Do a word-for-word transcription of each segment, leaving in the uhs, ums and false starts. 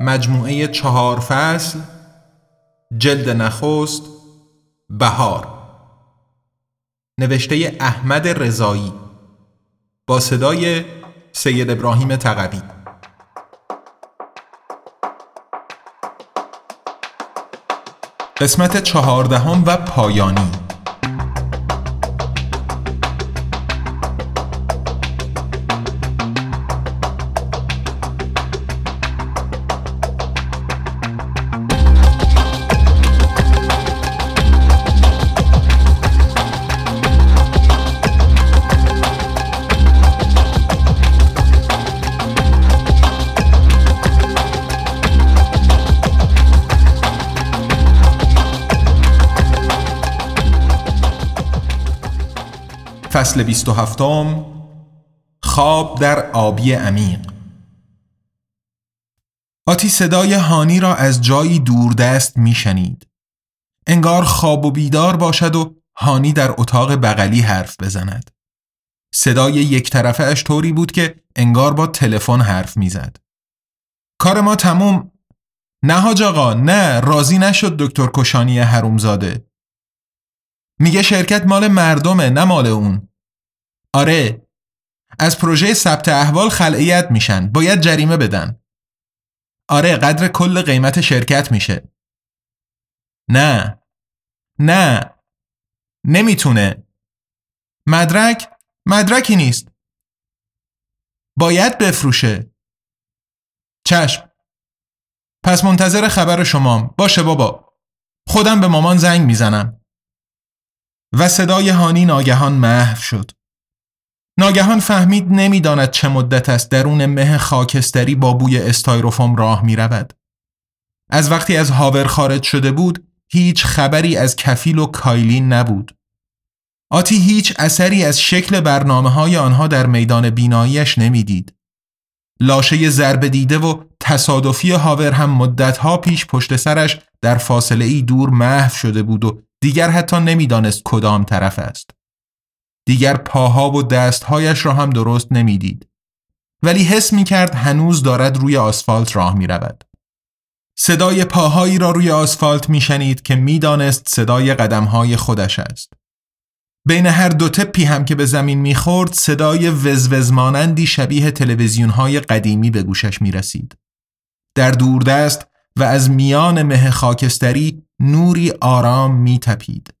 مجموعه چهار فصل، جلد نخست، بهار، نوشته احمد رضایی، با صدای سید ابراهیم تقوی. قسمت چهاردهم و پایانی. فصل بیست و هفتم، خواب در آبی عمیق. آتی صدای هانی را از جایی دوردست می شنید. انگار خواب و بیدار باشد و هانی در اتاق بغلی حرف بزند. صدای یک طرفه اش طوری بود که انگار با تلفن حرف می زد. کار ما تموم. نه حاج آقا، نه، راضی نشد دکتر کشانی حرومزاده. میگه شرکت مال مردمه، نه مال اون. آره، از پروژه ثبت احوال خلعیت میشن، باید جریمه بدن. آره، قدر کل قیمت شرکت میشه. نه نه نمیتونه. مدرک مدرکی نیست، باید بفروشه. چشم، پس منتظر خبر شمام. باشه بابا، خودم به مامان زنگ میزنم. و صدای هانی ناگهان محو شد. ناگهان فهمید نمیداند چه مدت است درون مه خاکستری با بوی استایروفوم راه می رود. از وقتی از هاور خارج شده بود، هیچ خبری از کفیل و کایلین نبود. آتی هیچ اثری از شکل برنامه‌های آنها در میدان بیناییش نمیدید. لاشه ضرب دیده و تصادفی هاور هم مدت‌ها پیش پشت سرش در فاصله‌ای دور محو شده بود و دیگر حتی نمیدانست کدام طرف است. دیگر پاها و دستهایش را هم درست نمیدید. ولی حس میکرد هنوز دارد روی آسفالت راه میرود. صدای پاهایی را روی آسفالت میشنید که میدانست صدای قدمهای خودش است. بین هر دو تپی هم که به زمین میخورد صدای وزوز مانندی شبیه تلویزیونهای قدیمی به گوشش میرسید. در دوردست و از میان مه خاکستری نوری آرام می تپید.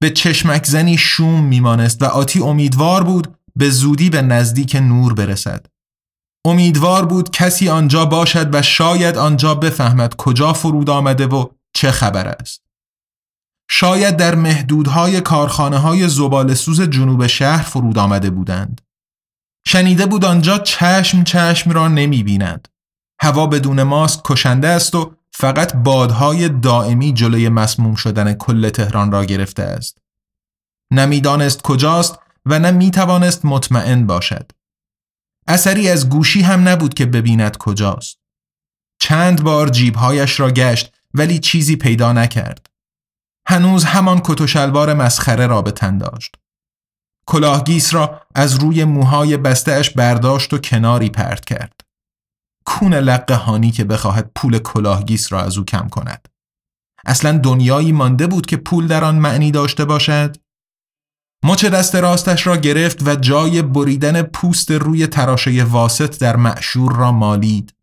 به چشمک زنی شوم می مانست و آتی امیدوار بود به زودی به نزدیک نور برسد. امیدوار بود کسی آنجا باشد و شاید آنجا بفهمد کجا فرود آمده و چه خبر است. شاید در محدودهای کارخانه های زباله سوز جنوب شهر فرود آمده بودند. شنیده بود آنجا چشم چشم را نمی بیند. هوا بدون ماسک کشنده است و فقط بادهای دائمی جلوی مسموم شدن کل تهران را گرفته است. نه میدانست کجاست و نه میتوانست مطمئن باشد. اثری از گوشی هم نبود که ببیند کجاست. چند بار جیبهایش را گشت ولی چیزی پیدا نکرد. هنوز همان کت و شلوار مسخره را به تن داشت. کلاهگیس را از روی موهای بسته‌اش برداشت و کناری پرت کرد. کون لقه هانی که بخواهد پول کلاهگیس را از او کم کند. اصلا دنیایی مانده بود که پول در آن معنی داشته باشد. مچ دست راستش را گرفت و جای بریدن پوست روی تراشه واسط در معشور را مالید.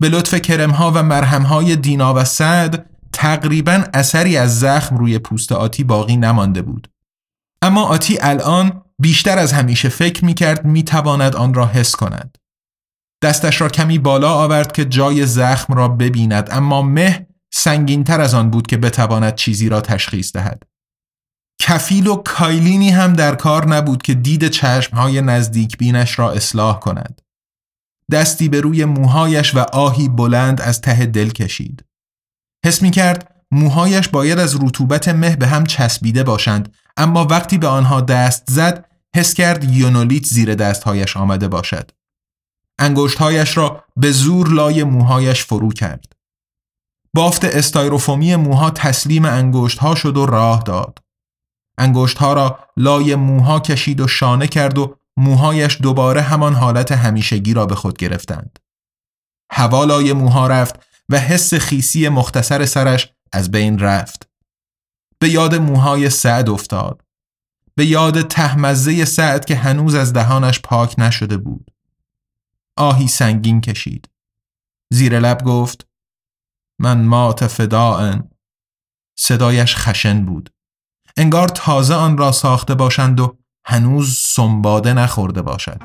به لطف کرمها و مرهمهای دینا و سعد تقریبا اثری از زخم روی پوست آتی باقی نمانده بود. اما آتی الان بیشتر از همیشه فکر می‌کرد می‌تواند آن را حس کند. دستش را کمی بالا آورد که جای زخم را ببیند، اما مه سنگین‌تر از آن بود که بتواند چیزی را تشخیص دهد. کفیل و کایلینی هم در کار نبود که دید چشم‌های نزدیک بینش را اصلاح کند. دستی به روی موهایش و آهی بلند از ته دل کشید. حس می‌کرد موهایش باید از رطوبت مه به هم چسبیده باشند، اما وقتی به آنها دست زد حس کرد یونولیت زیر دستهایش آمده باشد. انگشتهایش را به زور لای موهایش فرو کرد. بافت استایروفومی موها تسلیم انگشتها شد و راه داد. انگشتها را لای موها کشید و شانه کرد و موهایش دوباره همان حالت همیشگی را به خود گرفتند. هوا لای موها رفت و حس خیسی مختصر سرش از بین رفت. به یاد موهای سعد افتاد. به یاد تهمزه سعد که هنوز از دهانش پاک نشده بود. آهی سنگین کشید. زیر لب گفت من مات فداءن. صدایش خشن بود. انگار تازه آن را ساخته باشند و هنوز سنباده نخورده باشد.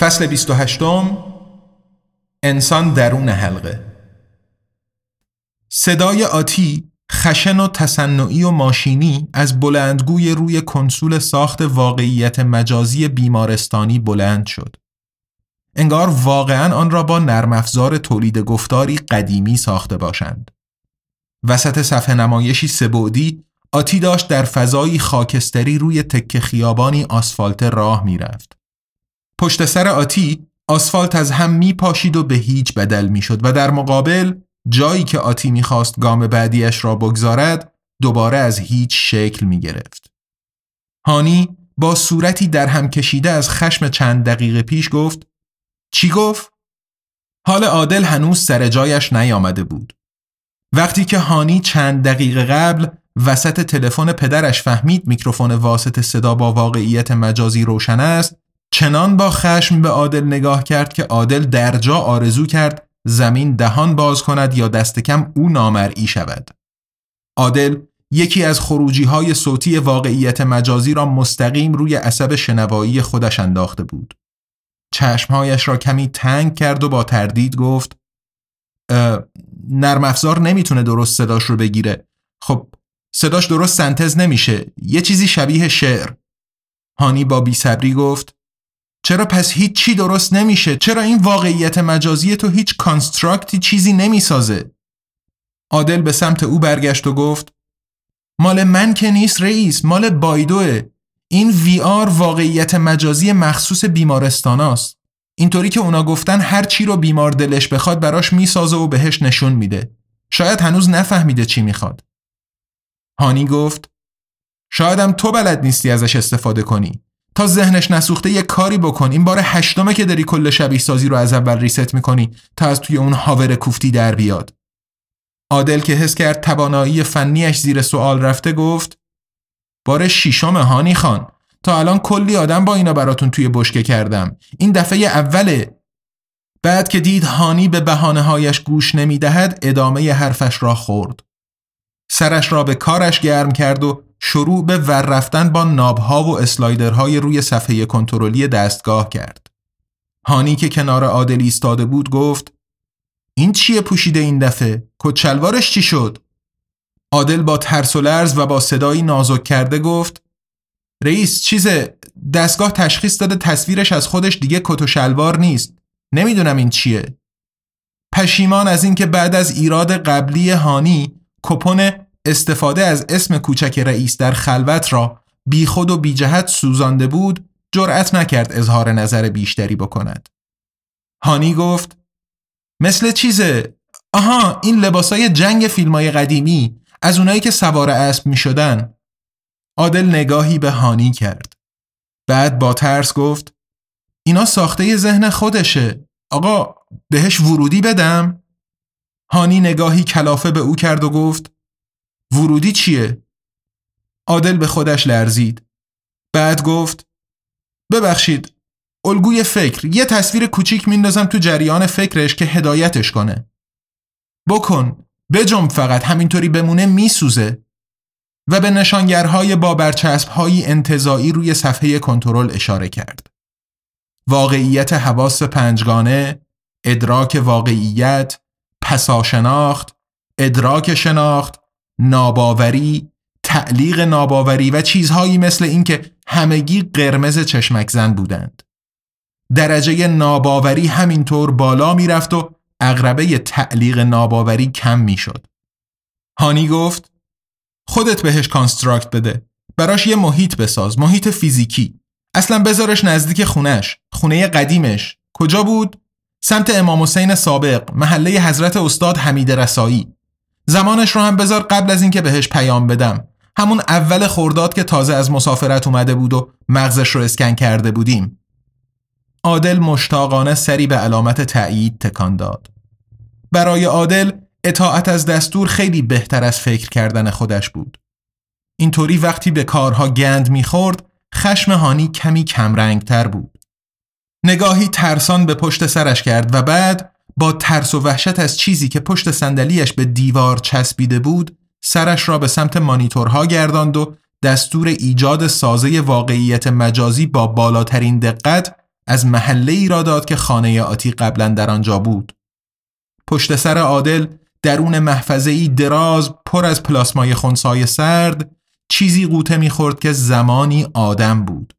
فصل بیست و هشتم. انسان درون حلقه. صدای آتی خشن و تصنعی و ماشینی از بلندگوی روی کنسول ساخت واقعیت مجازی بیمارستانی بلند شد. انگار واقعاً آن را با نرم افزار تولید گفتاری قدیمی ساخته باشند. وسط صفحه نمایشی سه‌بعدی آتی داشت در فضایی خاکستری روی تکه خیابانی آسفالت راه می‌رفت. پشت سر آتی آسفالت از هم می پاشید و به هیچ بدل می شد و در مقابل جایی که آتی می خواست گام بعدیش را بگذارد دوباره از هیچ شکل می گرفت. هانی با صورتی در هم کشیده از خشم چند دقیقه پیش گفت چی گفت؟ حال عادل هنوز سر جایش نیامده بود. وقتی که هانی چند دقیقه قبل وسط تلفن پدرش فهمید میکروفون واسط صدا با واقعیت مجازی روشن است، چنان با خشم به عادل نگاه کرد که عادل در جا آرزو کرد زمین دهان باز کند یا دست کم او نامرئی شود. عادل یکی از خروجی‌های صوتی واقعیت مجازی را مستقیم روی عصب شنوایی خودش انداخته بود. چشمهایش را کمی تنگ کرد و با تردید گفت نرم افزار نمیتونه درست صداش رو بگیره. خب صداش درست سنتز نمیشه، یه چیزی شبیه شعر. هانی با بی‌صبری گفت چرا پس هیچ چی درست نمیشه؟ چرا این واقعیت مجازی تو هیچ کانستراکتی چیزی نمیسازه؟ عادل به سمت او برگشت و گفت مال من که نیست رئیس، مال بایدوه. این وی آر واقعیت مجازی مخصوص بیمارستاناست. اینطوری که اونا گفتن هر چی رو بیمار دلش بخواد براش میسازه و بهش نشون میده. شاید هنوز نفهمیده چی میخواد. هانی گفت شایدم تو بلد نیستی ازش استفاده کنی. تا ذهنش نسوخته یه کاری بکن. این بار هشتمه که داری کل شبیه سازی رو از اول ریست میکنی تا از توی اون هاور کوفتی در بیاد. عادل که حس کرد توانایی فنیش زیر سوال رفته گفت بار شیشم هانی خان، تا الان کلی آدم با اینا براتون توی بشکه کردم، این دفعه اوله. بعد که دید هانی به بهانه‌هایش گوش نمیدهد ادامه حرفش را خورد. سرش را به کارش گرم کرد و شروع به ور رفتن با نابها و اسلایدرهای روی صفحه کنترلی دستگاه کرد. هانی که کنار عادل ایستاده بود گفت این چیه پوشیده این دفعه؟ کچلوارش چی شد؟ عادل با ترس و لرز و با صدایی نازک کرده گفت رئیس چیزه، دستگاه تشخیص داده تصویرش از خودش دیگه کت و شلوار نیست. نمیدونم این چیه. پشیمان از این که بعد از ایراد قبلی هانی کپون استفاده از اسم کوچک رئیس در خلوت را بی خود و بی جهت سوزانده بود جرأت نکرد اظهار نظر بیشتری بکند. هانی گفت مثل چیزه، آها این لباسای جنگ فیلمای قدیمی، از اونایی که سوار اسب می شدن. عادل نگاهی به هانی کرد. بعد با ترس گفت اینا ساخته ذهن خودشه. آقا بهش ورودی بدم؟ هانی نگاهی کلافه به او کرد و گفت ورودی چیه؟ عادل به خودش لرزید. بعد گفت ببخشید، الگوی فکر. یه تصویر کوچیک میندازم تو جریان فکرش که هدایتش کنه. بکن، بجم، فقط همینطوری بمونه میسوزه. و به نشانگرهای با برچسب‌های انتزاعی روی صفحه کنترل اشاره کرد. واقعیت حواس پنجگانه، ادراک واقعیت، پساشناخت، ادراک شناخت، ناباوری، تعلیق ناباوری و چیزهایی مثل این که همگی قرمز چشمک زن بودند. درجه ناباوری همینطور بالا میرفت و عقربه تعلیق ناباوری کم میشد. هانی گفت خودت بهش کانستراکت بده. براش یه محیط بساز، محیط فیزیکی. اصلا بذارش نزدیک خونش، خونه قدیمش. کجا بود؟ سمت امام حسین سابق، محله حضرت استاد حمید رسایی. زمانش رو هم بذار قبل از اینکه بهش پیام بدم. همون اول خرداد که تازه از مسافرت اومده بود و مغزش رو اسکن کرده بودیم. عادل مشتاقانه سری به علامت تأیید تکان داد. برای عادل اطاعت از دستور خیلی بهتر از فکر کردن خودش بود. اینطوری وقتی به کارها گند می‌خورد، خشم هانی کمی کمرنگ‌تر بود. نگاهی ترسان به پشت سرش کرد و بعد با ترس و وحشت از چیزی که پشت صندلی‌اش به دیوار چسبیده بود، سرش را به سمت مانیتورها گرداند و دستور ایجاد سازه واقعیت مجازی با بالاترین دقت از محله‌ای را داد که خانه آتی قبلا در آنجا بود. پشت سر عادل درون محفظه‌ای دراز پر از پلاسمای خنثی سرد چیزی قوطه می‌خورد که زمانی آدم بود.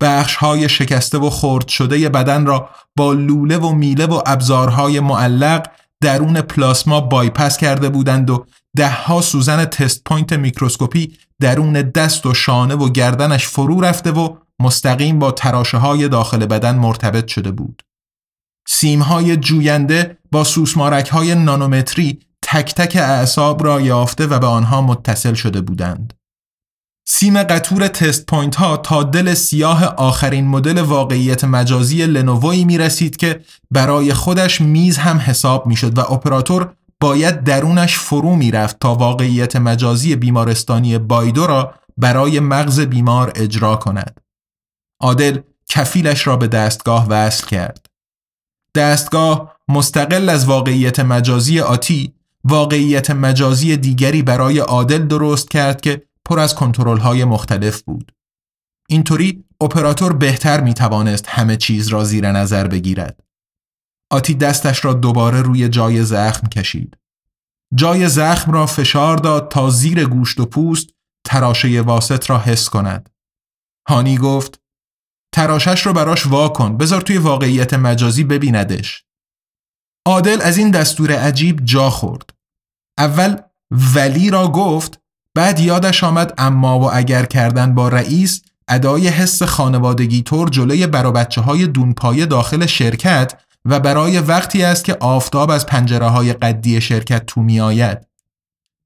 بخش‌های شکسته و خرد شده بدن را با لوله و میله و ابزارهای معلق درون پلاسما بایپاس کرده بودند و ده‌ها سوزن تست پوینت میکروسکوپی درون دست و شانه و گردنش فرو رفته و مستقیم با تراشه‌های داخل بدن مرتبط شده بود. سیم‌های جوینده با سوسمارک‌های نانومتری تک تک اعصاب را یافته و به آنها متصل شده بودند. سیم قطور تست پوینت‌ها تا دل سیاه آخرین مدل واقعیت مجازی لنووی می‌رسید که برای خودش میز هم حساب می‌شد و اپراتور باید درونش فرو می‌رفت تا واقعیت مجازی بیمارستانی بایدو را برای مغز بیمار اجرا کند. عادل کفیلش را به دستگاه وصل کرد. دستگاه مستقل از واقعیت مجازی آتی، واقعیت مجازی دیگری برای عادل درست کرد که پر از کنترل‌های مختلف بود. اینطوری اپراتور بهتر می‌توانست همه چیز را زیر نظر بگیرد. آتی دستش را دوباره روی جای زخم کشید. جای زخم را فشار داد تا زیر گوشت و پوست تراشه واسط را حس کند. هانی گفت تراشش رو براش وا کن، بذار توی واقعیت مجازی ببیندش. عادل از این دستور عجیب جا خورد. اول ولی را گفت، بعد یادش آمد اما و اگر کردن با رئیس ادای حس خانوادگی طور جلوی برا بچه‌های دونپایه داخل شرکت و برای وقتی است که آفتاب از پنجره‌های قدی شرکت تو می‌آید.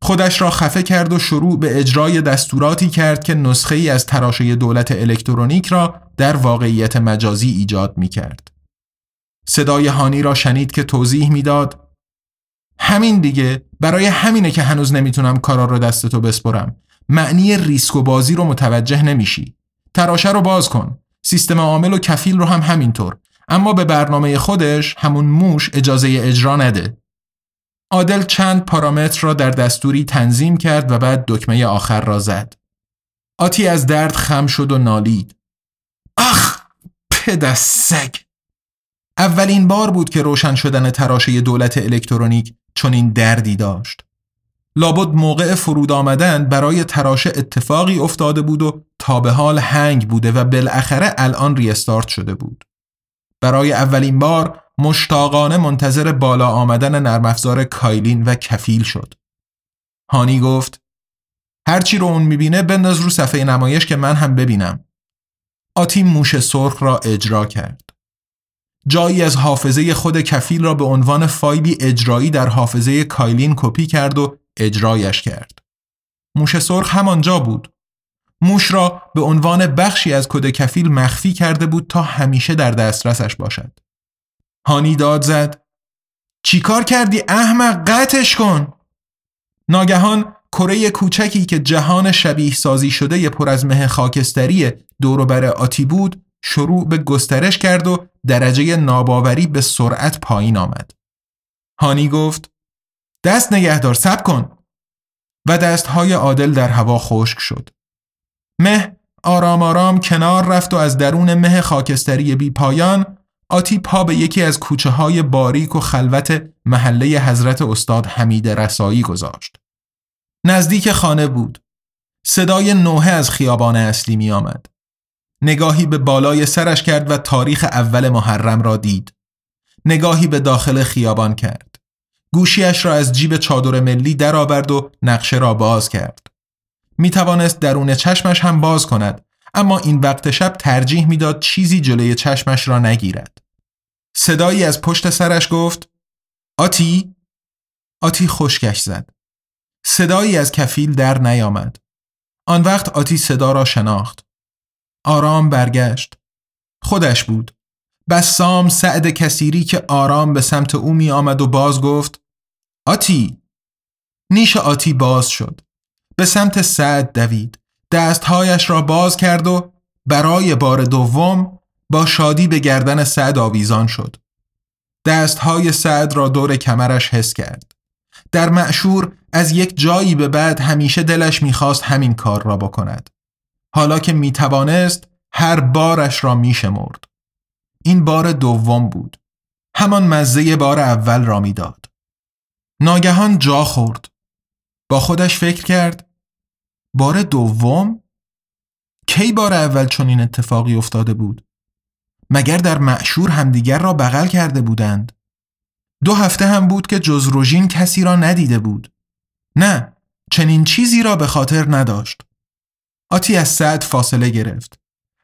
خودش را خفه کرد و شروع به اجرای دستوراتی کرد که نسخه‌ای از تراشه دولت الکترونیک را در واقعیت مجازی ایجاد می‌کرد. صدای هانی را شنید که توضیح می‌داد همین دیگه، برای همینه که هنوز نمیتونم کارا رو دستتو بسپرم. معنی ریسک و بازی رو متوجه نمیشی. تراشه رو باز کن. سیستم عامل و کفیل رو هم همینطور. اما به برنامه خودش همون موش اجازه اجرا نده. عادل چند پارامتر را در دستوری تنظیم کرد و بعد دکمه آخر را زد. آتی از درد خم شد و نالید. آخ پدسگ. اولین بار بود که روشن شدن تراشه دولت الکترونیک چون این دردی داشت. لابد موقع فرود آمدن برای تراشه اتفاقی افتاده بود و تا به حال هنگ بوده و بالاخره الان ریستارت شده بود. برای اولین بار مشتاقانه منتظر بالا آمدن نرم افزار کایلین و کفیل شد. هانی گفت هرچی رو اون میبینه بنداز رو صفحه نمایش که من هم ببینم. آتی موش سرخ را اجرا کرد. جایی از حافظه خود کفیل را به عنوان فایلی اجرایی در حافظه کایلین کپی کرد و اجرایش کرد. موش سرخ همانجا بود. موش را به عنوان بخشی از کد کفیل مخفی کرده بود تا همیشه در دسترسش باشد. هانی داد زد چی کار کردی احمق، قطعش کن. ناگهان کره کوچکی که جهان شبیه سازی شده پر از مه خاکستری دوروبر آتی بود شروع به گسترش کرد و درجه ناباوری به سرعت پایین آمد. هانی گفت دست نگهدار، صبر کن، و دستهای عادل در هوا خشک شد. مه آرام آرام کنار رفت و از درون مه خاکستری بی پایان آتی پا به یکی از کوچه های باریک و خلوت محله حضرت استاد حمید رسایی گذاشت. نزدیک خانه بود. صدای نوحه از خیابان اصلی می آمد. نگاهی به بالای سرش کرد و تاریخ اول محرم را دید. نگاهی به داخل خیابان کرد. گوشیش را از جیب چادر ملی در آورد و نقشه را باز کرد. می توانست درون چشمش هم باز کند، اما این وقت شب ترجیح می داد چیزی جلوی چشمش را نگیرد. صدایی از پشت سرش گفت آتی؟ آتی خشکش زد. صدایی از کفیل در نیامد. آن وقت آتی صدا را شناخت. آرام برگشت. خودش بود. بسام سعد کسیری که آرام به سمت او می آمد و باز گفت آتی. نیش آتی باز شد. به سمت سعد دوید. دستهایش را باز کرد و برای بار دوم با شادی به گردن سعد آویزان شد. دستهای سعد را دور کمرش حس کرد. در معشور از یک جایی به بعد همیشه دلش می‌خواست همین کار را بکند. حالا که می توانست هر بارش را می شمرد. این بار دوم بود. همان مزه بار اول را می داد. ناگهان جا خورد. با خودش فکر کرد بار دوم؟ کی بار اول چنین اتفاقی افتاده بود؟ مگر در معشور همدیگر را بغل کرده بودند؟ دو هفته هم بود که جز روژین کسی را ندیده بود. نه، چنین چیزی را به خاطر نداشت. آتی از سعد فاصله گرفت.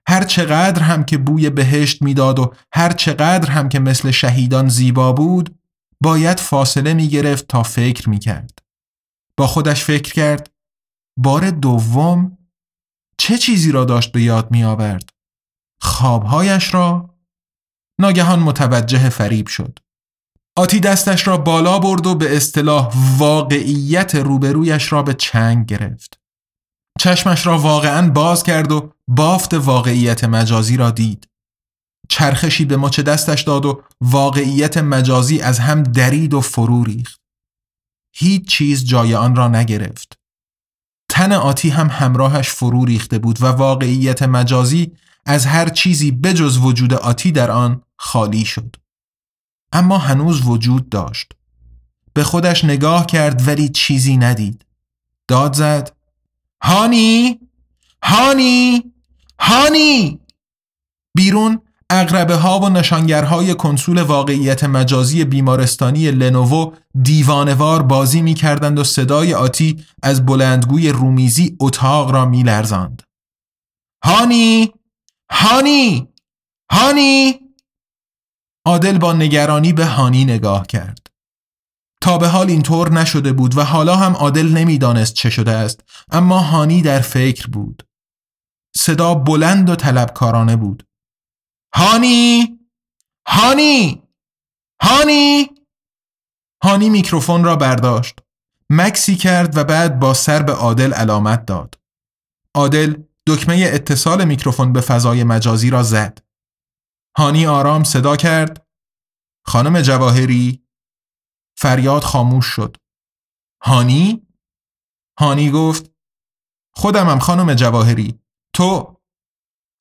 هر چقدر هم که بوی بهشت میداد و هر چقدر هم که مثل شهیدان زیبا بود، باید فاصله می گرفت تا فکر می کرد. با خودش فکر کرد بار دوم چه چیزی را داشت به یاد می آورد؟ خوابهایش را؟ ناگهان متوجه فریب شد. آتی دستش را بالا برد و به اصطلاح واقعیت روبرویش را به چنگ گرفت. چشمش را واقعاً باز کرد و بافت واقعیت مجازی را دید. چرخشی به مچ دستش داد و واقعیت مجازی از هم درید و فرو ریخت. هیچ چیز جای آن را نگرفت. تن آتی هم همراهش فرو ریخته بود و واقعیت مجازی از هر چیزی بجز وجود آتی در آن خالی شد. اما هنوز وجود داشت. به خودش نگاه کرد ولی چیزی ندید. داد زد: هانی! هانی! هانی! بیرون عقربه ها و نشانگرهای کنسول واقعیت مجازی بیمارستانی لنوو دیوانوار بازی می کردند و صدای آتی از بلندگوی رومیزی اتاق را می لرزاند. هانی! هانی! هانی! عادل با نگرانی به هانی نگاه کرد. تا به حال اینطور نشده بود و حالا هم عادل نمیدانست چه شده است، اما هانی در فکر بود. صدا بلند و طلبکارانه بود: هانی! هانی! هانی! هانی میکروفون را برداشت، مکسی کرد و بعد با سر به عادل علامت داد. عادل دکمه اتصال میکروفون به فضای مجازی را زد. هانی آرام صدا کرد: خانم جواهری. فریاد خاموش شد. هانی؟ هانی گفت: خودمم خانم جواهری. تو؟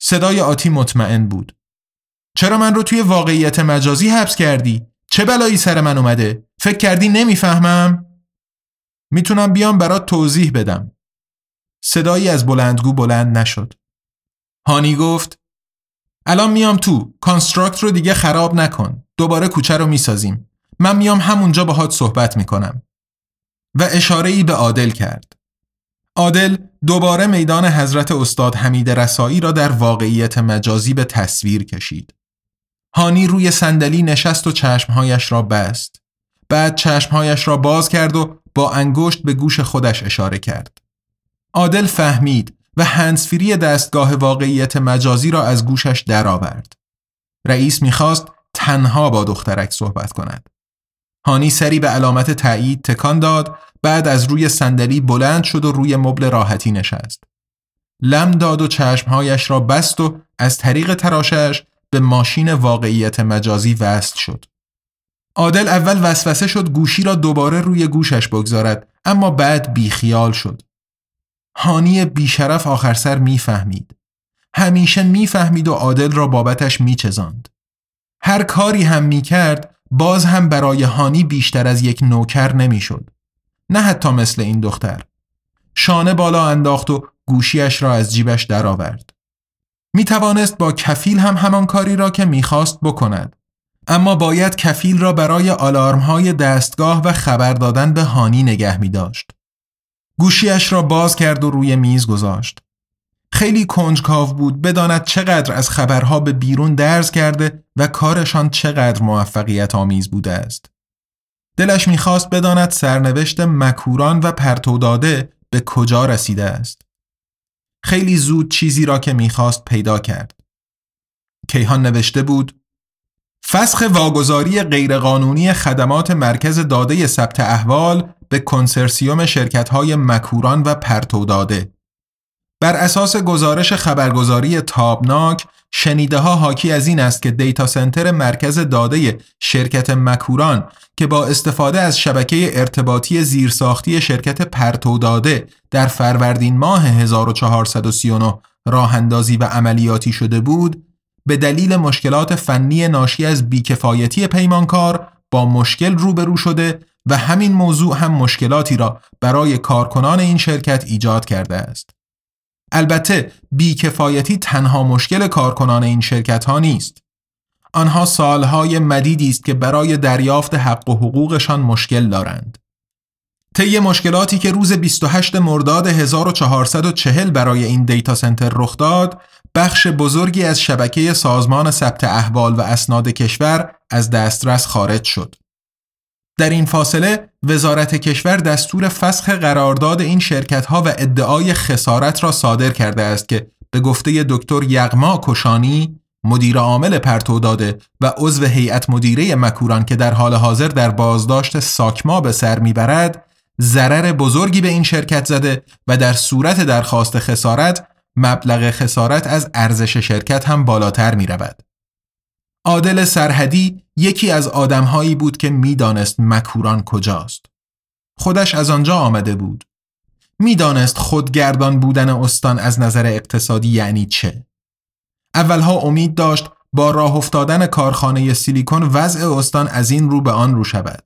صدای آتی مطمئن بود. چرا من رو توی واقعیت مجازی حبس کردی؟ چه بلایی سر من اومده؟ فکر کردی نمیفهمم؟ میتونم بیام برات توضیح بدم. صدایی از بلندگو بلند نشد. هانی گفت: الان میام تو، کانستراکت رو دیگه خراب نکن. دوباره کوچه رو میسازیم. من میام همونجا باهات صحبت میکنم. و اشاره‌ای به عادل کرد. عادل دوباره میدان حضرت استاد حمید رسایی را در واقعیت مجازی به تصویر کشید. هانی روی صندلی نشست و چشمهایش را بست. بعد چشمهایش را باز کرد و با انگشت به گوش خودش اشاره کرد. عادل فهمید و هندزفری دستگاه واقعیت مجازی را از گوشش درآورد. رئیس میخواست تنها با دخترک صحبت کند. هانی سری به علامت تایید تکان داد، بعد از روی صندلی بلند شد و روی مبل راحتی نشست. لم داد و چشمهایش را بست و از طریق تراشش به ماشین واقعیت مجازی وصل شد. عادل اول وسوسه شد گوشی را دوباره روی گوشش بگذارد، اما بعد بیخیال شد. هانی بیشرف آخر سر میفهمید. همیشه میفهمید و عادل را بابتش میچزاند. هر کاری هم میکرد باز هم برای هانی بیشتر از یک نوکر نمیشد. نه حتی مثل این دختر. شانه بالا انداخت و گوشیش را از جیبش درآورد. میتوانست با کفیل هم همان کاری را که میخواست بکند، اما باید کفیل را برای آلارم‌های دستگاه و خبر دادن به هانی نگه می‌داشت. گوشیش را باز کرد و روی میز گذاشت. خیلی کنجکاو بود بداند چقدر از خبرها به بیرون درز کرده و کارشان چقدر موفقیت آمیز بوده است. دلش میخواست بداند سرنوشت مکوران و پرتوداده به کجا رسیده است. خیلی زود چیزی را که میخواست پیدا کرد. کیهان نوشته بود: فسخ واگذاری غیرقانونی خدمات مرکز داده ثبت احوال به کنسرسیوم شرکت‌های مکوران و پرتوداده. بر اساس گزارش خبرگزاری تابناک، شنیده‌ها حاکی از این است که دیتا سنتر مرکز داده شرکت مکوران که با استفاده از شبکه ارتباطی زیرساختی شرکت پرتوداده در فروردین ماه هزار و چهارصد و سی و نه راه‌اندازی و عملیاتی شده بود، به دلیل مشکلات فنی ناشی از بیکفایتی پیمانکار با مشکل روبرو شده و همین موضوع هم مشکلاتی را برای کارکنان این شرکت ایجاد کرده است. البته بیکفایتی تنها مشکل کارکنان این شرکت ها نیست. آنها سالهای مدیدی است که برای دریافت حق و حقوقشان مشکل دارند. طی مشکلاتی که روز بیست و هشتم مرداد هزار و چهارصد و چهل برای این دیتا سنتر رخ داد، بخش بزرگی از شبکه سازمان ثبت احوال و اسناد کشور از دسترس خارج شد. در این فاصله وزارت کشور دستور فسخ قرارداد این شرکت‌ها و ادعای خسارت را صادر کرده است که به گفته دکتر یغما کوشانی، مدیر عامل پرتوداده و عضو هیئت مدیره مکوران که در حال حاضر در بازداشت ساکما به سر میبرد، ضرر بزرگی به این شرکت زده و در صورت درخواست خسارت مبلغ خسارت از ارزش شرکت هم بالاتر می‌رود. عادل سرحدی یکی از آدمهایی بود که میدانست مکوران کجاست. خودش از آنجا آمده بود. میدانست خودگردان بودن استان از نظر اقتصادی یعنی چه. اولها امید داشت با راه افتادن کارخانه سیلیکون وضع استان از این رو به آن رو شود.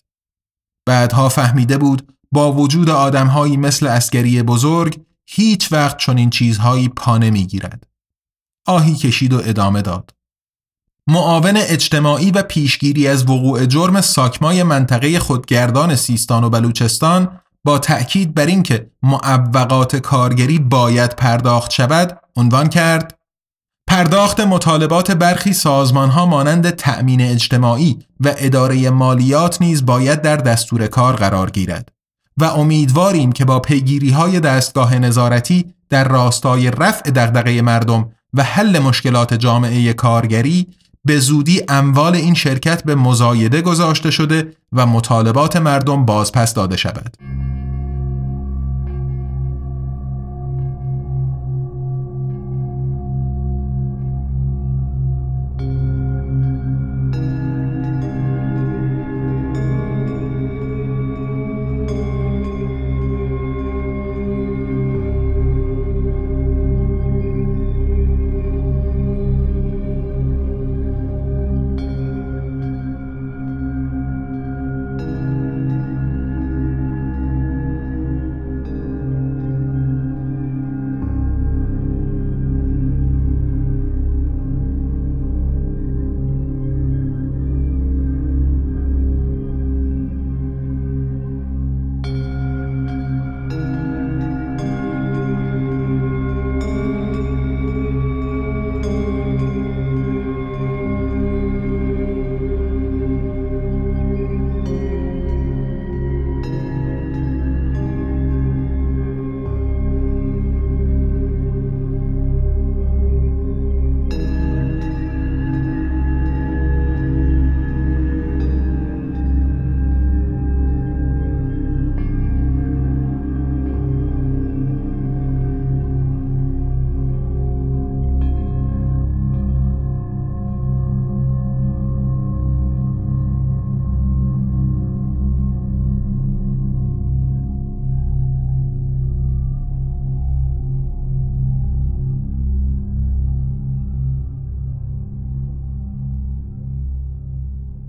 بعدها فهمیده بود با وجود آدمهایی مثل اصغری بزرگ هیچ وقت چنین چیزهایی پا نمی‌گیرد. آهی کشید و ادامه داد. معاون اجتماعی و پیشگیری از وقوع جرم ساکمای منطقه خودگردان سیستان و بلوچستان با تأکید بر اینکه معوقات کارگری باید پرداخت شود، عنوان کرد: پرداخت مطالبات برخی سازمان‌ها مانند تأمین اجتماعی و اداره مالیات نیز باید در دستور کار قرار گیرد و امیدواریم که با پیگیری‌های دستگاه نظارتی در راستای رفع دغدغه مردم و حل مشکلات جامعه کارگری به زودی اموال این شرکت به مزایده گذاشته شده و مطالبات مردم بازپس داده شود.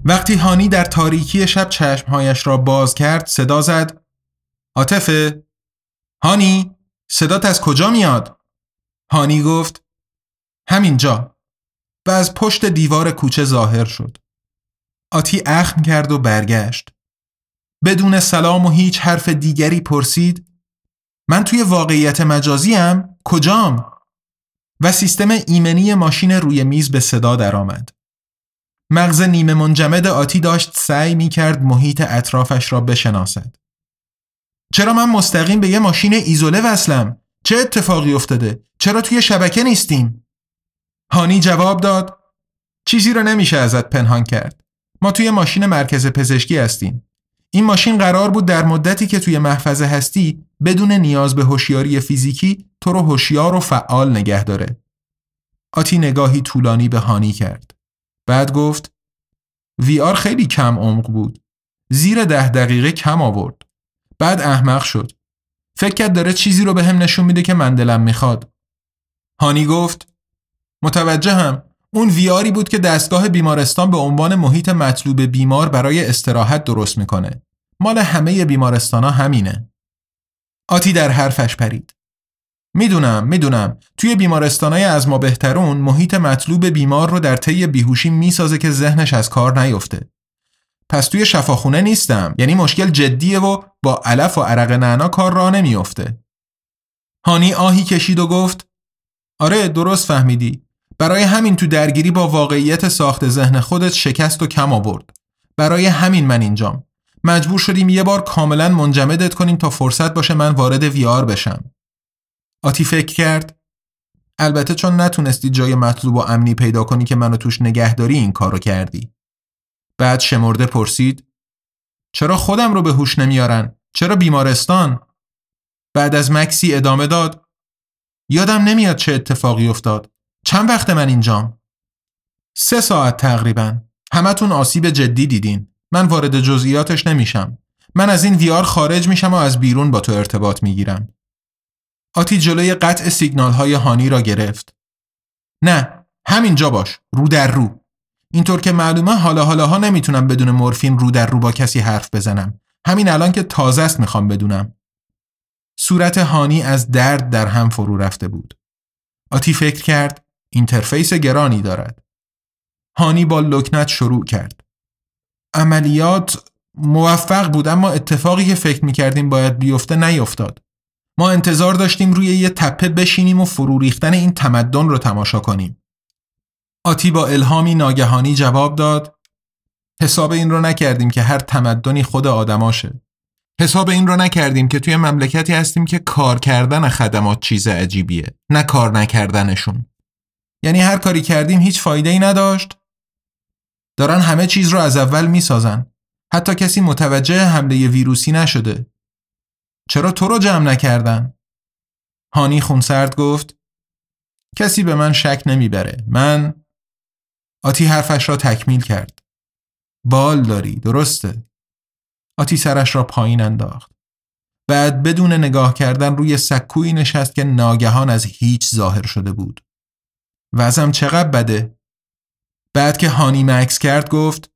وقتی هانی در تاریکی شب چشمهایش را باز کرد، صدا زد: عاطفه؟ هانی؟ صدات از کجا میاد؟ هانی گفت: همینجا. و از پشت دیوار کوچه ظاهر شد. آتی اخم کرد و برگشت. بدون سلام و هیچ حرف دیگری پرسید: من توی واقعیت مجازیم؟ کجام؟ و سیستم ایمنی ماشین روی میز به صدا درآمد. مغز نیمه منجمد آتی داشت سعی می کرد محیط اطرافش را بشناسد. چرا من مستقیم به یه ماشین ایزوله وصلم؟ چه اتفاقی افتاده؟ چرا توی شبکه نیستیم؟ هانی جواب داد: چیزی را نمیشه ازت پنهان کرد. ما توی ماشین مرکز پزشکی هستیم. این ماشین قرار بود در مدتی که توی محفظه هستی بدون نیاز به هوشیاری فیزیکی تو رو هوشیار و فعال نگه داره. آتی نگاهی طولانی به هانی کرد. بعد گفت: وی آر خیلی کم عمق بود. زیر ده دقیقه کم آورد. بعد احمق شد. فکر کرد داره چیزی رو به هم نشون میده که من دلم میخواد. هانی گفت: متوجهم. اون وی آری بود که دستگاه بیمارستان به عنوان محیط مطلوب بیمار برای استراحت درست میکنه. مال همه بیمارستانا همینه. آتی در حرفش پرید. میدونم میدونم توی بیمارستانای از ما بهترون محیط مطلوب بیمار رو در طی بیهوشی میسازه که ذهنش از کار نیفته. پس توی شفاخونه نیستم، یعنی مشکل جدیه و با علف و عرق نعنا کار راه نمیفته. هانی آهی کشید و گفت: آره درست فهمیدی. برای همین تو درگیری با واقعیت ساخت ذهن خودت شکست و کم آورد. برای همین من اینجام. مجبور شدیم یه بار کاملا منجمدت کنیم تا فرصت باشه من وارد وی آر بشم. آتی فکر کرد: البته چون نتونستی جای مطلوب و امنی پیدا کنی که منو توش نگه داری این کارو کردی. بعد شمرده پرسید: چرا خودم رو به هوش نمیارن؟ چرا بیمارستان؟ بعد از مکسی ادامه داد: یادم نمیاد چه اتفاقی افتاد. چند وقت من اینجام؟ سه ساعت تقریبا. همتون آسیب جدی دیدین. من وارد جزئیاتش نمیشم. من از این وی آر خارج میشم و از بیرون با تو ارتباط میگیرم. آتی جلوی قطع سیگنال‌های هانی را گرفت. نه، همینجا باش، رو در رو. اینطور که معلومه حالا حالاها نمیتونم بدون مورفین رو در رو با کسی حرف بزنم. همین الان که تازه است میخوام بدونم. صورت هانی از درد در هم فرو رفته بود. آتی فکر کرد اینترفیس گرانی دارد. هانی با لکنت شروع کرد. عملیات موفق بود، اما اتفاقی که فکر میکردیم باید بیفته نیفتاد. ما انتظار داشتیم روی یه تپه بشینیم و فرو ریختن این تمدن رو تماشا کنیم. آتی با الهامی ناگهانی جواب داد: حساب این رو نکردیم که هر تمدنی خود آدماشه. حساب این رو نکردیم که توی مملکتی هستیم که کار کردن خدمات چیز عجیبیه، نه کار نکردنشون. یعنی هر کاری کردیم هیچ فایده‌ای نداشت. دارن همه چیز رو از اول میسازن. حتی کسی متوجه حمله ویروسی نشده. چرا تو رو جمع نکردن؟ هانی خونسرد گفت: کسی به من شک نمیبره. من... آتی حرفش را تکمیل کرد. بال داری، درسته؟ آتی سرش را پایین انداخت. بعد بدون نگاه کردن روی سکویی نشست که ناگهان از هیچ ظاهر شده بود. وضعم چقدر بده؟ بعد که هانی مکس کرد گفت: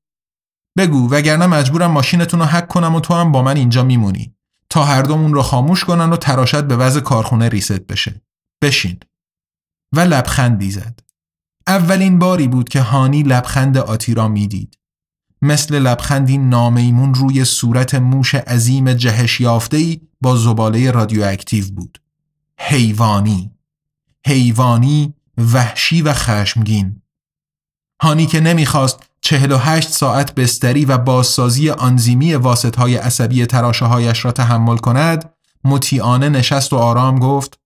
بگو، وگرنه مجبورم ماشینتون رو هک کنم و تو هم با من اینجا میمونی تا هر دومون رو خاموش کنن و تراشت به وضع کارخونه ریست بشه. بشین. و لبخندی زد. اولین باری بود که هانی لبخند آتی را میدید. مثل لبخندی نامیمون روی صورت موش عظیم جهش یافته‌ای با زباله رادیواکتیو بود. حیوانی. حیوانی، وحشی و خشمگین. هانی که نمیخواست چهل و هشت ساعت بستری و بازسازی آنزیمی واسطهای عصبی تراشه‌هایش را تحمل کند، مطیعانه نشست و آرام گفت: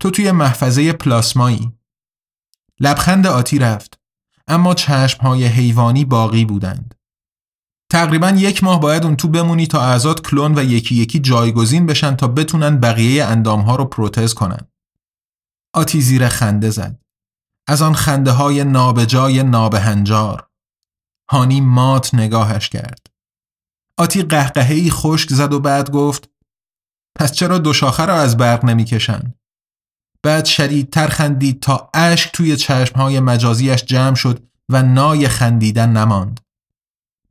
تو توی محفظه پلاسمایی. لبخند آتی رفت، اما چشم‌های حیوانی باقی بودند. تقریباً یک ماه باید اون تو بمونی تا اعضات کلون و یکی یکی جایگزین بشن تا بتونن بقیه اندام‌ها رو پروتز کنن. آتی زیر خنده زد. از آن خنده های نابجای نابهنجار. هانی مات نگاهش کرد. آتی قهقه‌ای خشک زد و بعد گفت: پس چرا دو شاخه را از برق نمی کشن؟ بعد شدیدتر خندید تا اشک توی چشمهای مجازیش جمع شد و نای خندیدن نماند.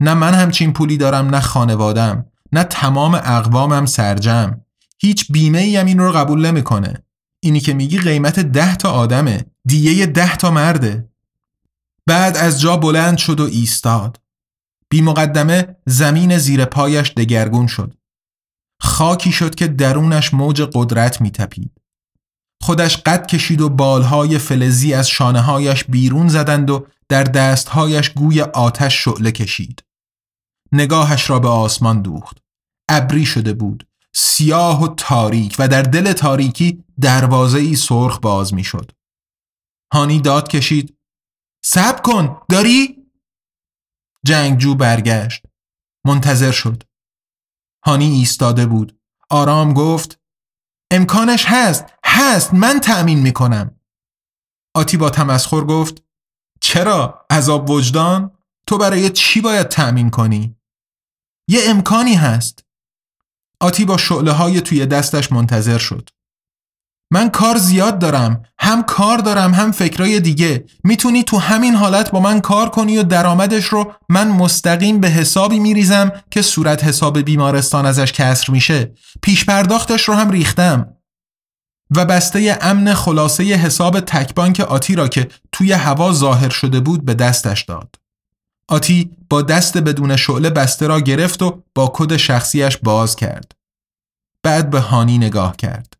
نه من همچین پولی دارم، نه خانوادم، نه تمام اقوامم سرجم. هیچ بیمه ای هم این رو قبول نمی کنه. اینی که میگی قیمت ده تا آدمه، دیه ده تا مرده. بعد از جا بلند شد و ایستاد. بی مقدمه زمین زیر پایش دگرگون شد. خاکی شد که درونش موج قدرت میتپید. خودش قد کشید و بالهای فلزی از شانه‌هایش بیرون زدند و در دستهایش گوی آتش شعله کشید. نگاهش را به آسمان دوخت. ابری شده بود، سیاه و تاریک، و در دل تاریکی دروازه‌ای سرخ باز می‌شد. هانی داد کشید: صبر کن، داری؟ جنگجو برگشت. منتظر شد. هانی ایستاده بود. آرام گفت: امکانش هست، هست، من تأمین میکنم. آتی با تمسخر گفت: چرا؟ عذاب وجدان؟ تو برای چی باید تأمین کنی؟ یه امکانی هست. آتی با شعله های توی دستش منتظر شد. من کار زیاد دارم، هم کار دارم هم فکرای دیگه. میتونی تو همین حالت با من کار کنی و درآمدش رو من مستقیم به حسابی میریزم که صورت حساب بیمارستان ازش کسر میشه. پیش پرداختش رو هم ریختم. و بسته امن خلاصه حساب تکبانک آتی را که توی هوا ظاهر شده بود به دستش داد. آتی با دست بدون شعله بسته را گرفت و با کد شخصیش باز کرد. بعد به هانی نگاه کرد.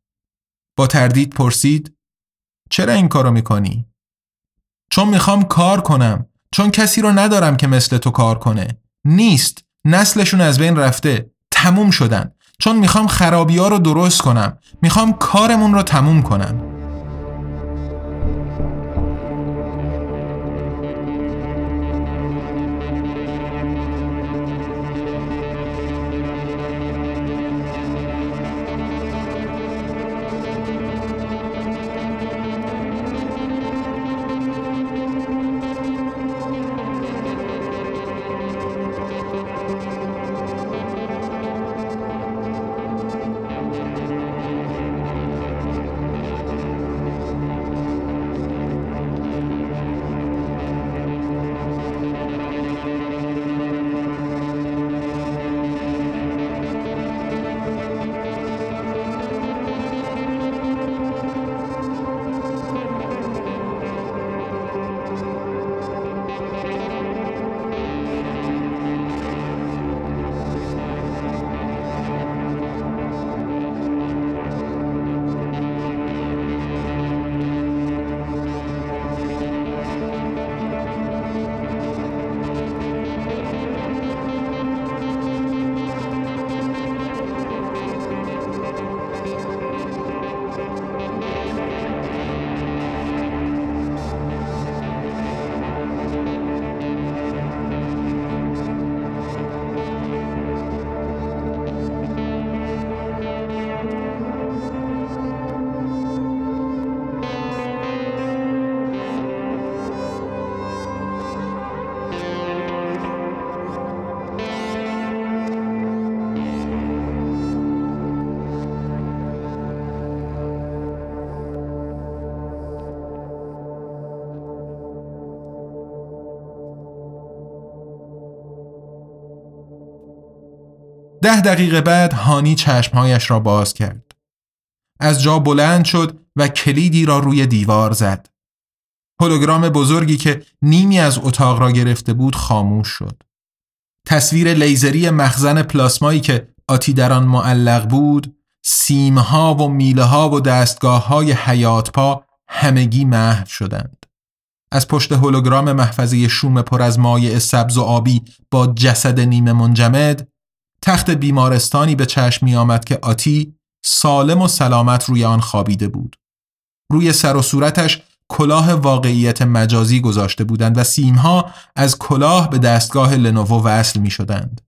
با تردید پرسید: چرا این کارو میکنی؟ چون میخوام کار کنم. چون کسی رو ندارم که مثل تو کار کنه. نیست. نسلشون از بین رفته. تموم شدن. چون میخوام خرابی ها رو درست کنم. میخوام کارمون رو تموم کنم. ده دقیقه بعد هانی چشمهایش را باز کرد. از جا بلند شد و کلیدی را روی دیوار زد. هولوگرام بزرگی که نیمی از اتاق را گرفته بود خاموش شد. تصویر لیزری مخزن پلاسمایی که آتی در آن معلق بود، سیمها و میله‌ها و دستگاه‌های حیات پا همگی محو شدند. از پشت هولوگرام محفظه شوم پر از مایع سبز و آبی با جسد نیمه منجمد، تخت بیمارستانی به چشم می آمد که آتی سالم و سلامت روی آن خوابیده بود. روی سر و صورتش کلاه واقعیت مجازی گذاشته بودند و سیمها از کلاه به دستگاه لنوو وصل می شدند.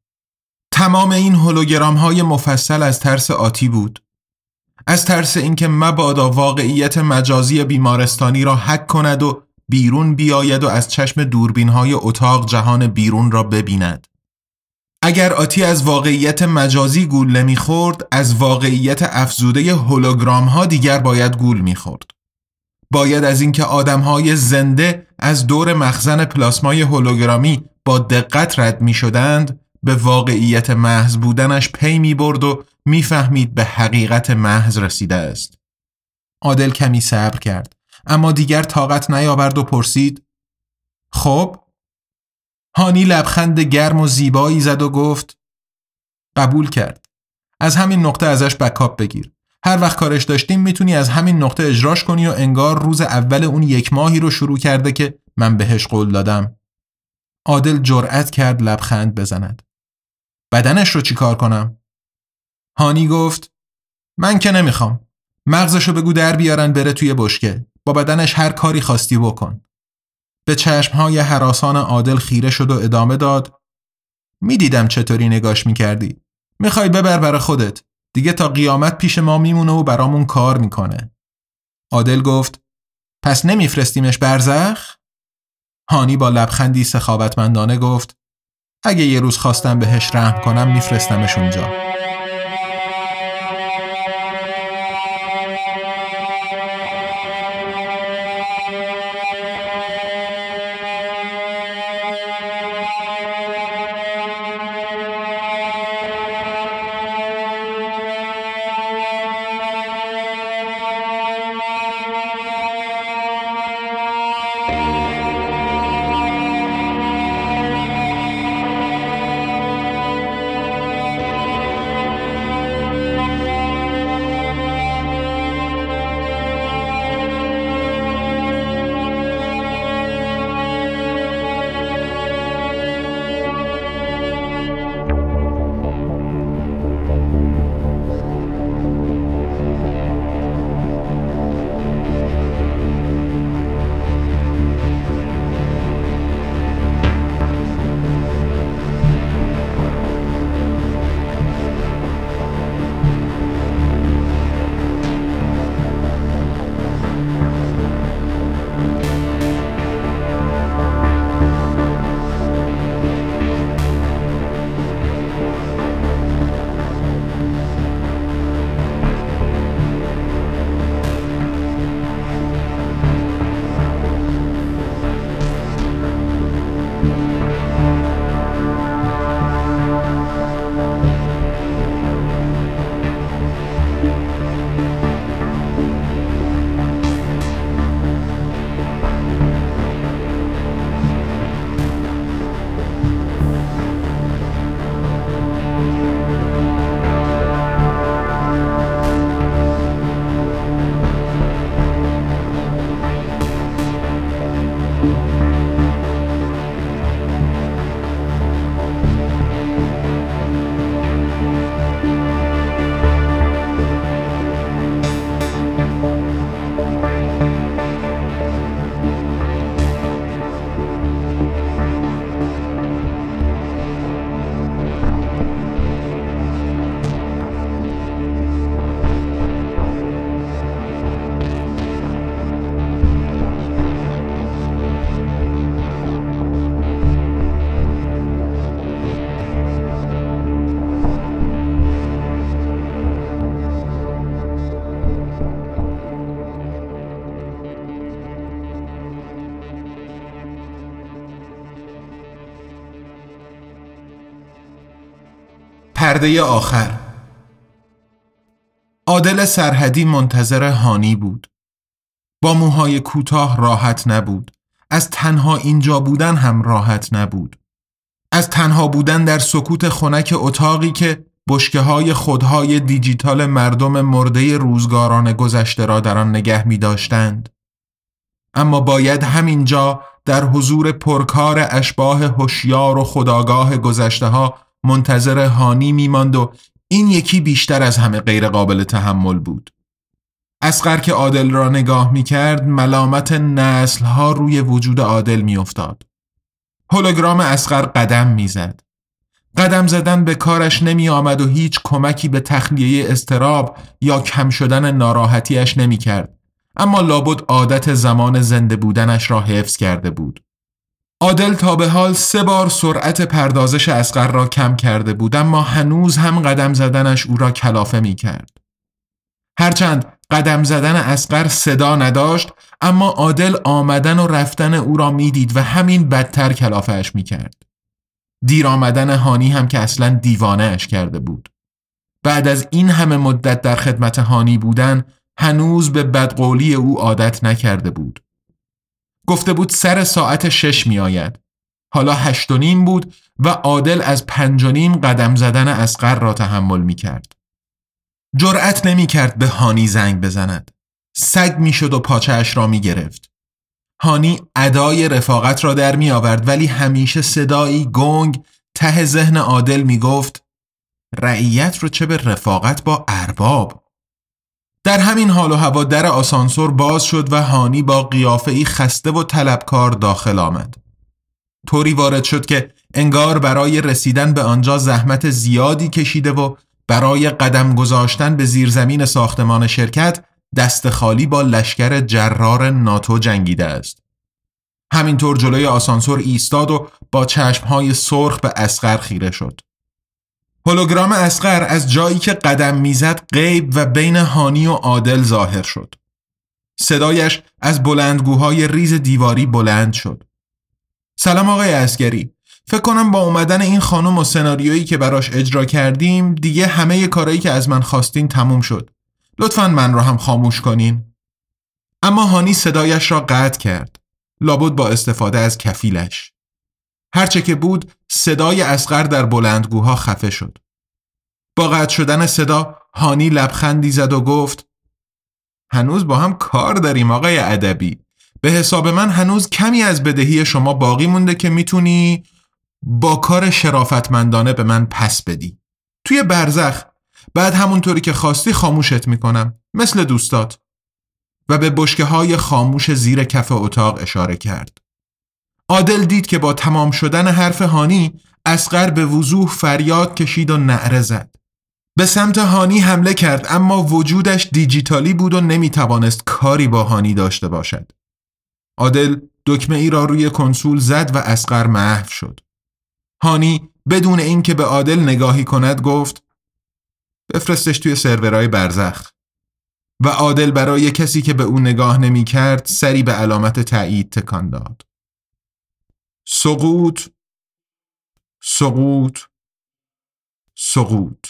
تمام این هولوگرام های مفصل از ترس آتی بود. از ترس اینکه مبادا واقعیت مجازی بیمارستانی را هک کند و بیرون بیاید و از چشم دوربین های اتاق جهان بیرون را ببیند. اگر آتی از واقعیت مجازی گول نمی خورد، از واقعیت افزوده هولوگرام ها دیگر باید گول می خورد. باید از اینکه آدم‌های زنده از دور مخزن پلاسمای هولوگرامی با دقت رد می‌شدند، به واقعیت محض بودنش پی می‌برد و می‌فهمید به حقیقت محض رسیده است. عادل کمی صبر کرد، اما دیگر طاقت نیاورد و پرسید: خب؟ هانی لبخند گرم و زیبایی زد و گفت: قبول کرد. از همین نقطه ازش بکاپ بگیر. هر وقت کارش داشتیم میتونی از همین نقطه اجراش کنی و انگار روز اول اون یک ماهی رو شروع کرده که من بهش قول دادم. عادل جرأت کرد لبخند بزند. بدنش رو چی کار کنم؟ هانی گفت: من که نمیخوام. مغزشو بگو در بیارن بره توی بشکه. با بدنش هر کاری خواستی بکن. به چشمهای هراسان عادل خیره شد و ادامه داد: میدیدم چطوری نگاش میکردی. میخوای ببر برا خودت. دیگه تا قیامت پیش ما میمونه و برامون کار میکنه. عادل گفت: پس نمیفرستیمش برزخ؟ هانی با لبخندی سخاوتمندانه گفت: اگه یه روز خواستم بهش رحم کنم میفرستمش اونجا. پرده آخر. عادل سرحدی منتظر هانی بود. با موهای کوتاه راحت نبود. از تنها اینجا بودن هم راحت نبود. از تنها بودن در سکوت خنک اتاقی که بشکه های خودهای دیجیتال مردم مرده روزگاران گذشته را در آن نگه می داشتند. اما باید همینجا در حضور پرکار اشباح هوشیار و خودآگاه گذشته ها منتظر هانی می ماند و این یکی بیشتر از همه غیر قابل تحمل بود. اسقر که عادل را نگاه می کرد ملامت نسل ها روی وجود عادل می افتاد. هولوگرام اسقر قدم می زد. قدم زدن به کارش نمی آمد و هیچ کمکی به تخلیه اضطراب یا کم شدن ناراحتیش نمی کرد. اما لابد عادت زمان زنده بودنش را حفظ کرده بود. عادل تا به حال سه بار سرعت پردازش اصغر را کم کرده بود، اما هنوز هم قدم زدنش او را کلافه می کرد. هرچند قدم زدن اصغر صدا نداشت، اما عادل آمدن و رفتن او را می دید و همین بدتر کلافهش می کرد. دیر آمدن هانی هم که اصلا دیوانه اش کرده بود. بعد از این همه مدت در خدمت هانی بودن، هنوز به بدقولی او عادت نکرده بود. گفته بود سر ساعت شش می آید. حالا هشت و نیم بود و عادل از پنج و نیم قدم زدن اصغر را تحمل می کرد. جرأت نمی کرد به هانی زنگ بزند. سگ می شد و پاچه اش را می گرفت. هانی ادای رفاقت را در می آورد، ولی همیشه صدایی گنگ ته ذهن عادل می گفت رعیت رو چه به رفاقت با ارباب. در همین حال و هوا در آسانسور باز شد و هانی با قیافه‌ای خسته و طلبکار داخل آمد. طوری وارد شد که انگار برای رسیدن به آنجا زحمت زیادی کشیده و برای قدم گذاشتن به زیرزمین ساختمان شرکت دست خالی با لشکر جرار ناتو جنگیده است. همینطور جلوی آسانسور ایستاد و با چشم‌های سرخ به اصغر خیره شد. هولوگرام اصغر از جایی که قدم میزد غیب و بین هانی و عادل ظاهر شد. صدایش از بلندگوهای ریز دیواری بلند شد. سلام آقای اصغری، فکر کنم با اومدن این خانم و سناریویی که براش اجرا کردیم دیگه همه کارهایی که از من خواستین تموم شد. لطفاً من را هم خاموش کنین. اما هانی صدایش را قطع کرد، لابد با استفاده از کفیلش. هرچه که بود صدای اصغر در بلندگوها خفه شد. با قطع شدن صدا هانی لبخندی زد و گفت هنوز با هم کار داریم آقای ادبی. به حساب من هنوز کمی از بدهی شما باقی مونده که میتونی با کار شرافتمندانه به من پس بدی. توی برزخ بعد همونطوری که خواستی خاموشت میکنم مثل دوستات. و به بشکه های خاموش زیر کف اتاق اشاره کرد. عادل دید که با تمام شدن حرف هانی اصغر به وضوح فریاد کشید و نعره زد. به سمت هانی حمله کرد، اما وجودش دیجیتالی بود و نمیتوانست کاری با هانی داشته باشد. عادل دکمه ای را روی کنسول زد و اصغر محو شد. هانی بدون اینکه به عادل نگاهی کند گفت بفرستش توی سرورهای برزخ. و عادل برای کسی که به اون نگاه نمی کرد سری به علامت تایید تکان داد. سقوط، سقوط، سقوط.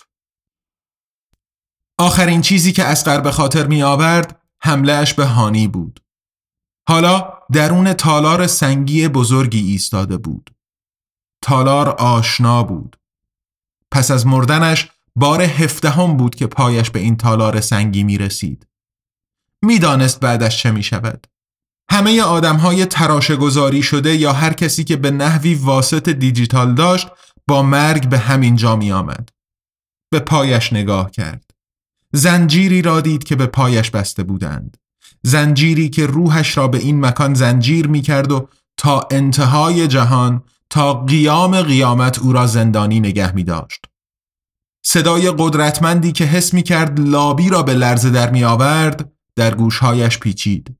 آخرین چیزی که اصغر به خاطر می آورد حملهش به هانی بود. حالا درون تالار سنگی بزرگی ایستاده بود. تالار آشنا بود. پس از مردنش بار هفدهم بود که پایش به این تالار سنگی می رسید. می دانست بعدش چه می شود. همه آدم‌های تراشه‌گذاری شده یا هر کسی که به نحوی واسط دیجیتال داشت با مرگ به همین جا می آمد. به پایش نگاه کرد. زنجیری را دید که به پایش بسته بودند. زنجیری که روحش را به این مکان زنجیر می کرد و تا انتهای جهان، تا قیام قیامت او را زندانی نگه می داشت. صدای قدرتمندی که حس می کرد لابی را به لرزه در می آورد در گوشهایش پیچید.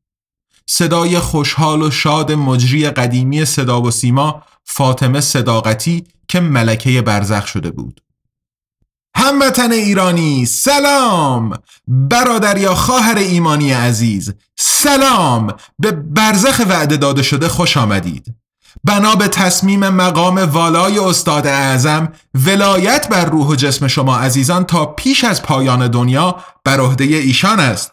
صدای خوشحال و شاد مجری قدیمی صدا و سیما فاطمه صداقتی که ملکه برزخ شده بود. هموطن ایرانی سلام، برادر یا خواهر ایمانی عزیز سلام، به برزخ وعده داده شده خوش آمدید. بنا به تصمیم مقام والای استاد اعظم ولایت بر روح و جسم شما عزیزان تا پیش از پایان دنیا بر عهده ایشان است.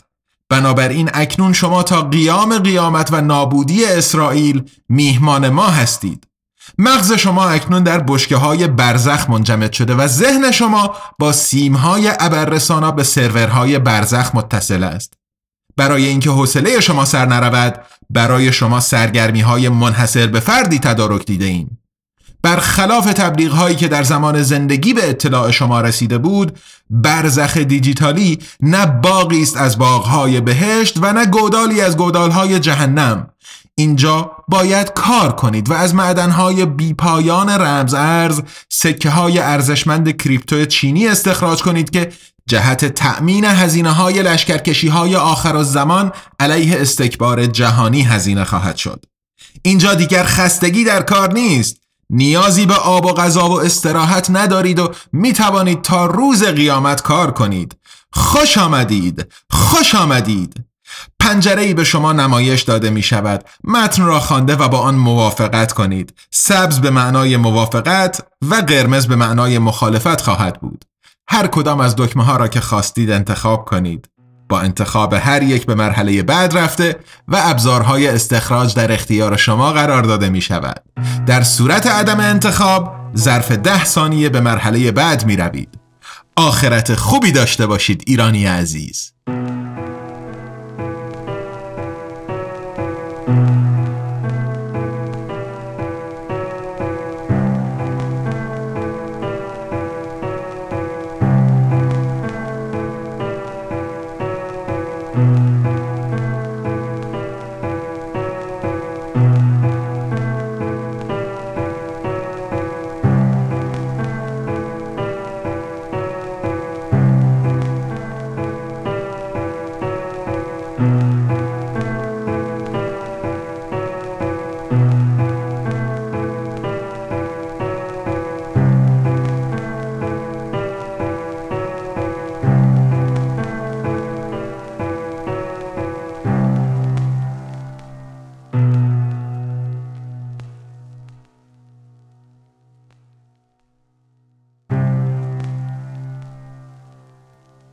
بنابراین اکنون شما تا قیام قیامت و نابودی اسرائیل میهمان ما هستید. مغز شما اکنون در بشکه‌های برزخ منجمد شده و ذهن شما با سیم‌های ابررسانا به سرورهای برزخ متصل است. برای اینکه حوصله شما سر نرود، برای شما سرگرمی‌های منحصر به فردی تدارک دیده‌ایم. برخلاف تبلیغ‌هایی که در زمان زندگی به اطلاع شما رسیده بود، برزخ دیجیتالی نه باغی است از باغ‌های بهشت و نه گودالی از گودال‌های جهنم. اینجا باید کار کنید و از معدن‌های بیپایان رمز ارز سکه‌های ارزشمند کریپتو چینی استخراج کنید که جهت تأمین هزینه‌های لشکرکشی‌های آخرالزمان علیه استکبار جهانی هزینه خواهد شد. اینجا دیگر خستگی در کار نیست. نیازی به آب و غذا و استراحت ندارید و می توانید تا روز قیامت کار کنید. خوش آمدید، خوش آمدید. پنجره‌ای به شما نمایش داده می شود. متن را خوانده و با آن موافقت کنید. سبز به معنای موافقت و قرمز به معنای مخالفت خواهد بود. هر کدام از دکمه ها را که خواستید انتخاب کنید. با انتخاب هر یک به مرحله بعد رفته و ابزارهای استخراج در اختیار شما قرار داده می شود. در صورت عدم انتخاب ظرف ده ثانیه به مرحله بعد می روید. آخرت خوبی داشته باشید ایرانی عزیز.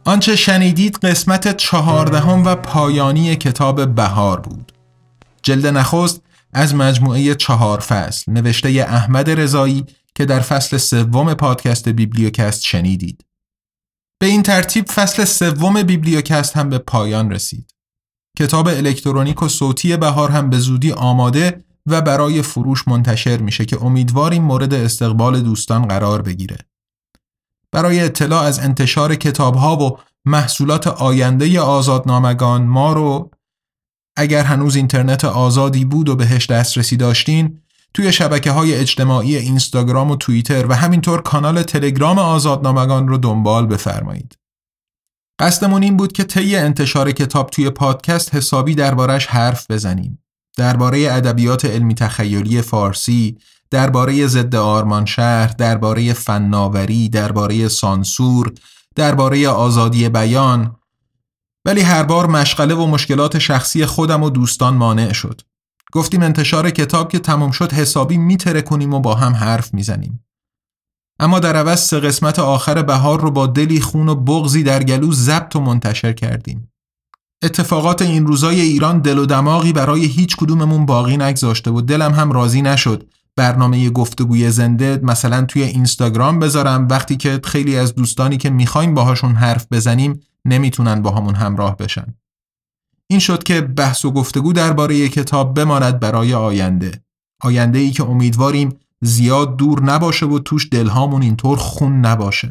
آنچه شنیدید قسمت چهاردهم و پایانی کتاب بهار بود. جلد نخست از مجموعه چهار فصل نوشته احمد رضایی که در فصل سوم پادکست بیبلیوکست شنیدید. به این ترتیب فصل سوم بیبلیوکست هم به پایان رسید. کتاب الکترونیک و صوتی بهار هم به زودی آماده و برای فروش منتشر میشه که امیدواریم مورد استقبال دوستان قرار بگیره. برای اطلاع از انتشار کتاب‌ها و محصولات آینده آزادنامگان ما رو اگر هنوز اینترنت آزادی بود و بهش دسترسی داشتین توی شبکه‌های اجتماعی اینستاگرام و توییتر و همینطور کانال تلگرام آزادنامگان رو دنبال بفرمایید. قصدمون این بود که طی انتشار کتاب توی پادکست حسابی دربارش حرف بزنیم. درباره ادبیات علمی تخیلی فارسی، درباره ضد آرمان شهر، درباره فناوری، درباره سانسور، درباره آزادی بیان، ولی هر بار مشغله و مشکلات شخصی خودم و دوستان مانع شد. گفتیم انتشار کتاب که تمام شد حسابی میتره کنیم و با هم حرف میزنیم. اما در عوض سه قسمت آخر بهار رو با دلی خون و بغضی در گلو ضبط و منتشر کردیم. اتفاقات این روزای ایران دل و دماغی برای هیچ کدوممون باقی نگذاشته و دلم هم راضی نشد برنامه گفتگوی زنده مثلا توی اینستاگرام بذارم وقتی که خیلی از دوستانی که میخوایم باهاشون حرف بزنیم نمیتونن باهامون همراه بشن. این شد که بحث و گفتگو درباره کتاب بماند برای آینده. آینده ای که امیدواریم زیاد دور نباشه و توش دلهامون اینطور خون نباشه.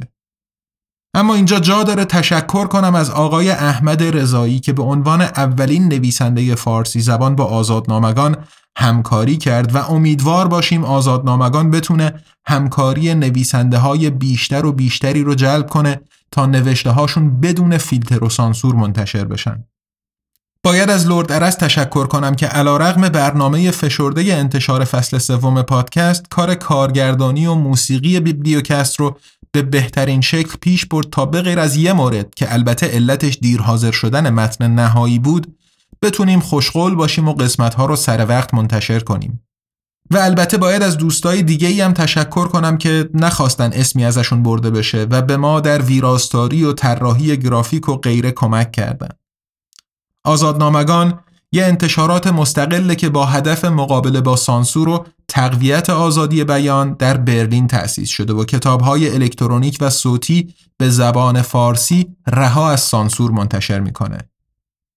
اما اینجا جا داره تشکر کنم از آقای احمد رضایی که به عنوان اولین نویسنده فارسی زبان با آزادنامگان همکاری کرد و امیدوار باشیم آزادنامگان بتونه همکاری نویسنده های بیشتر و بیشتری رو جلب کنه تا نوشته هاشون بدون فیلتر و سانسور منتشر بشن. باید از لرد ارست تشکر کنم که علیرغم برنامه فشرده انتشار فصل سوم پادکست کار کارگردانی و موسیقی بیبلیوکست رو به بهترین شکل پیش برد تا به غیر از یه مورد که البته علتش دیر حاضر شدن متن نهایی بود بتونیم خوشقول باشیم و قسمت‌ها رو سر وقت منتشر کنیم. و البته باید از دوستای دیگه‌ای هم تشکر کنم که نخواستن اسمی ازشون برده بشه و به ما در ویراستاری و طراحی گرافیک و غیره کمک کردن. آزادنامگان یه انتشارات مستقله که با هدف مقابله با سانسور و تقویت آزادی بیان در برلین تأسیس شده و کتاب‌های الکترونیک و صوتی به زبان فارسی رها از سانسور منتشر می‌کنه.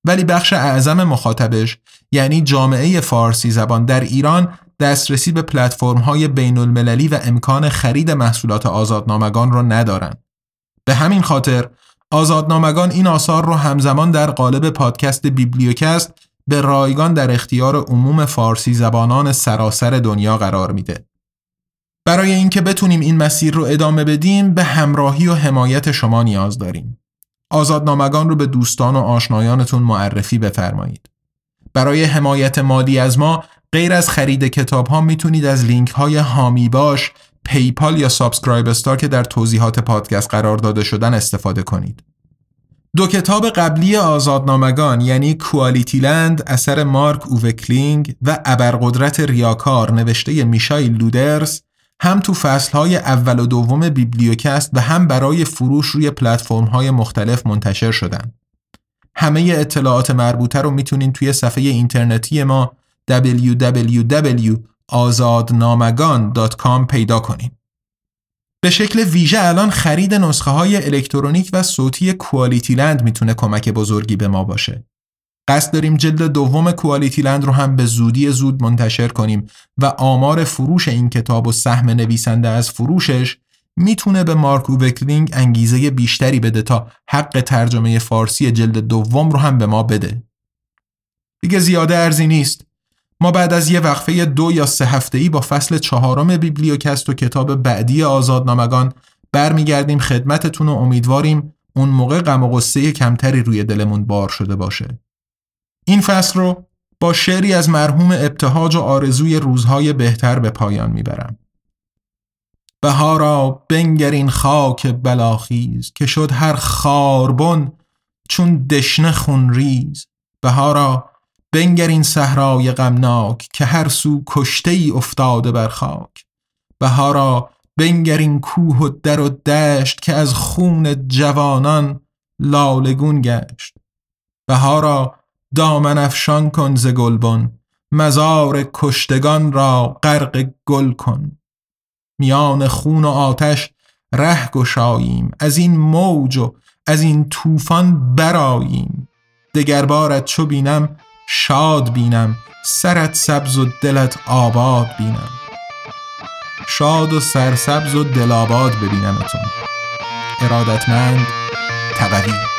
ولی بخش اعظم مخاطبش یعنی جامعه فارسی زبان در ایران دسترسی به پلتفرم‌های بین‌المللی و امکان خرید محصولات آزادنامگان رو ندارن. به همین خاطر آزادنامگان این آثار رو همزمان در قالب پادکست بیبلیوکست به رایگان در اختیار عموم فارسی زبانان سراسر دنیا قرار میده. برای اینکه بتونیم این مسیر رو ادامه بدیم به همراهی و حمایت شما نیاز داریم. آزادنامگان رو به دوستان و آشنایانتون معرفی بفرمایید. برای حمایت مالی از ما غیر از خرید کتاب ها میتونید از لینک های حامی باش، پیپال یا سابسکرایب استار که در توضیحات پادکست قرار داده شدن استفاده کنید. دو کتاب قبلی آزادنامگان یعنی کوالیتی لند اثر مارک اووه کلینگ و ابرقدرت ریاکار نوشته میشائل لودرز هم تو فصل‌های اول و دوم بیبلیوکست و هم برای فروش روی پلتفرم‌های مختلف منتشر شدن. همه اطلاعات مربوطه رو میتونین توی صفحه اینترنتی ما دبلیو دبلیو دبلیو دات آزادنامگان دات کام پیدا کنین. به شکل ویژه الان خرید نسخه های الکترونیک و صوتی کوالیتی لند میتونه کمک بزرگی به ما باشه. قصد داریم جلد دوم کوالیتی لند رو هم به زودی زود منتشر کنیم و آمار فروش این کتاب و سهم نویسنده از فروشش میتونه به مارک اووه کلینگ انگیزه بیشتری بده تا حق ترجمه فارسی جلد دوم رو هم به ما بده. دیگه زیاده ارزی نیست. ما بعد از یه وقفه دو یا سه هفته‌ای با فصل چهارم بیبلیوکست و کتاب بعدی آزادنامگان برمیگردیم خدمتتون و امیدواریم اون موقع غم و غصه کمتری روی دلمون بار شده باشه. این فصل رو با شعری از مرحوم ابتهاج و آرزوی روزهای بهتر به پایان میبرم. بهارا بنگر این خاک بلاخیز که شد هر خاربن چون دشنه خونریز، بهارا بنگر این صحرای غمناک که هر سو کشته‌ای افتاده بر خاک، بهارا بنگر این کوه و در و دشت که از خون جوانان لالگون گشت، بهارا دامن افشان کن ز گلبن مزار کشتگان را غرق گل کن، میان خون و آتش ره گشاییم از این موج و از این طوفان برآییم، دگر بارت چو بینم شاد بینم سرت سبز و دلت آباد بینم، شاد و سرسبز و دل آباد ببینمتون. ارادتمند تقوی.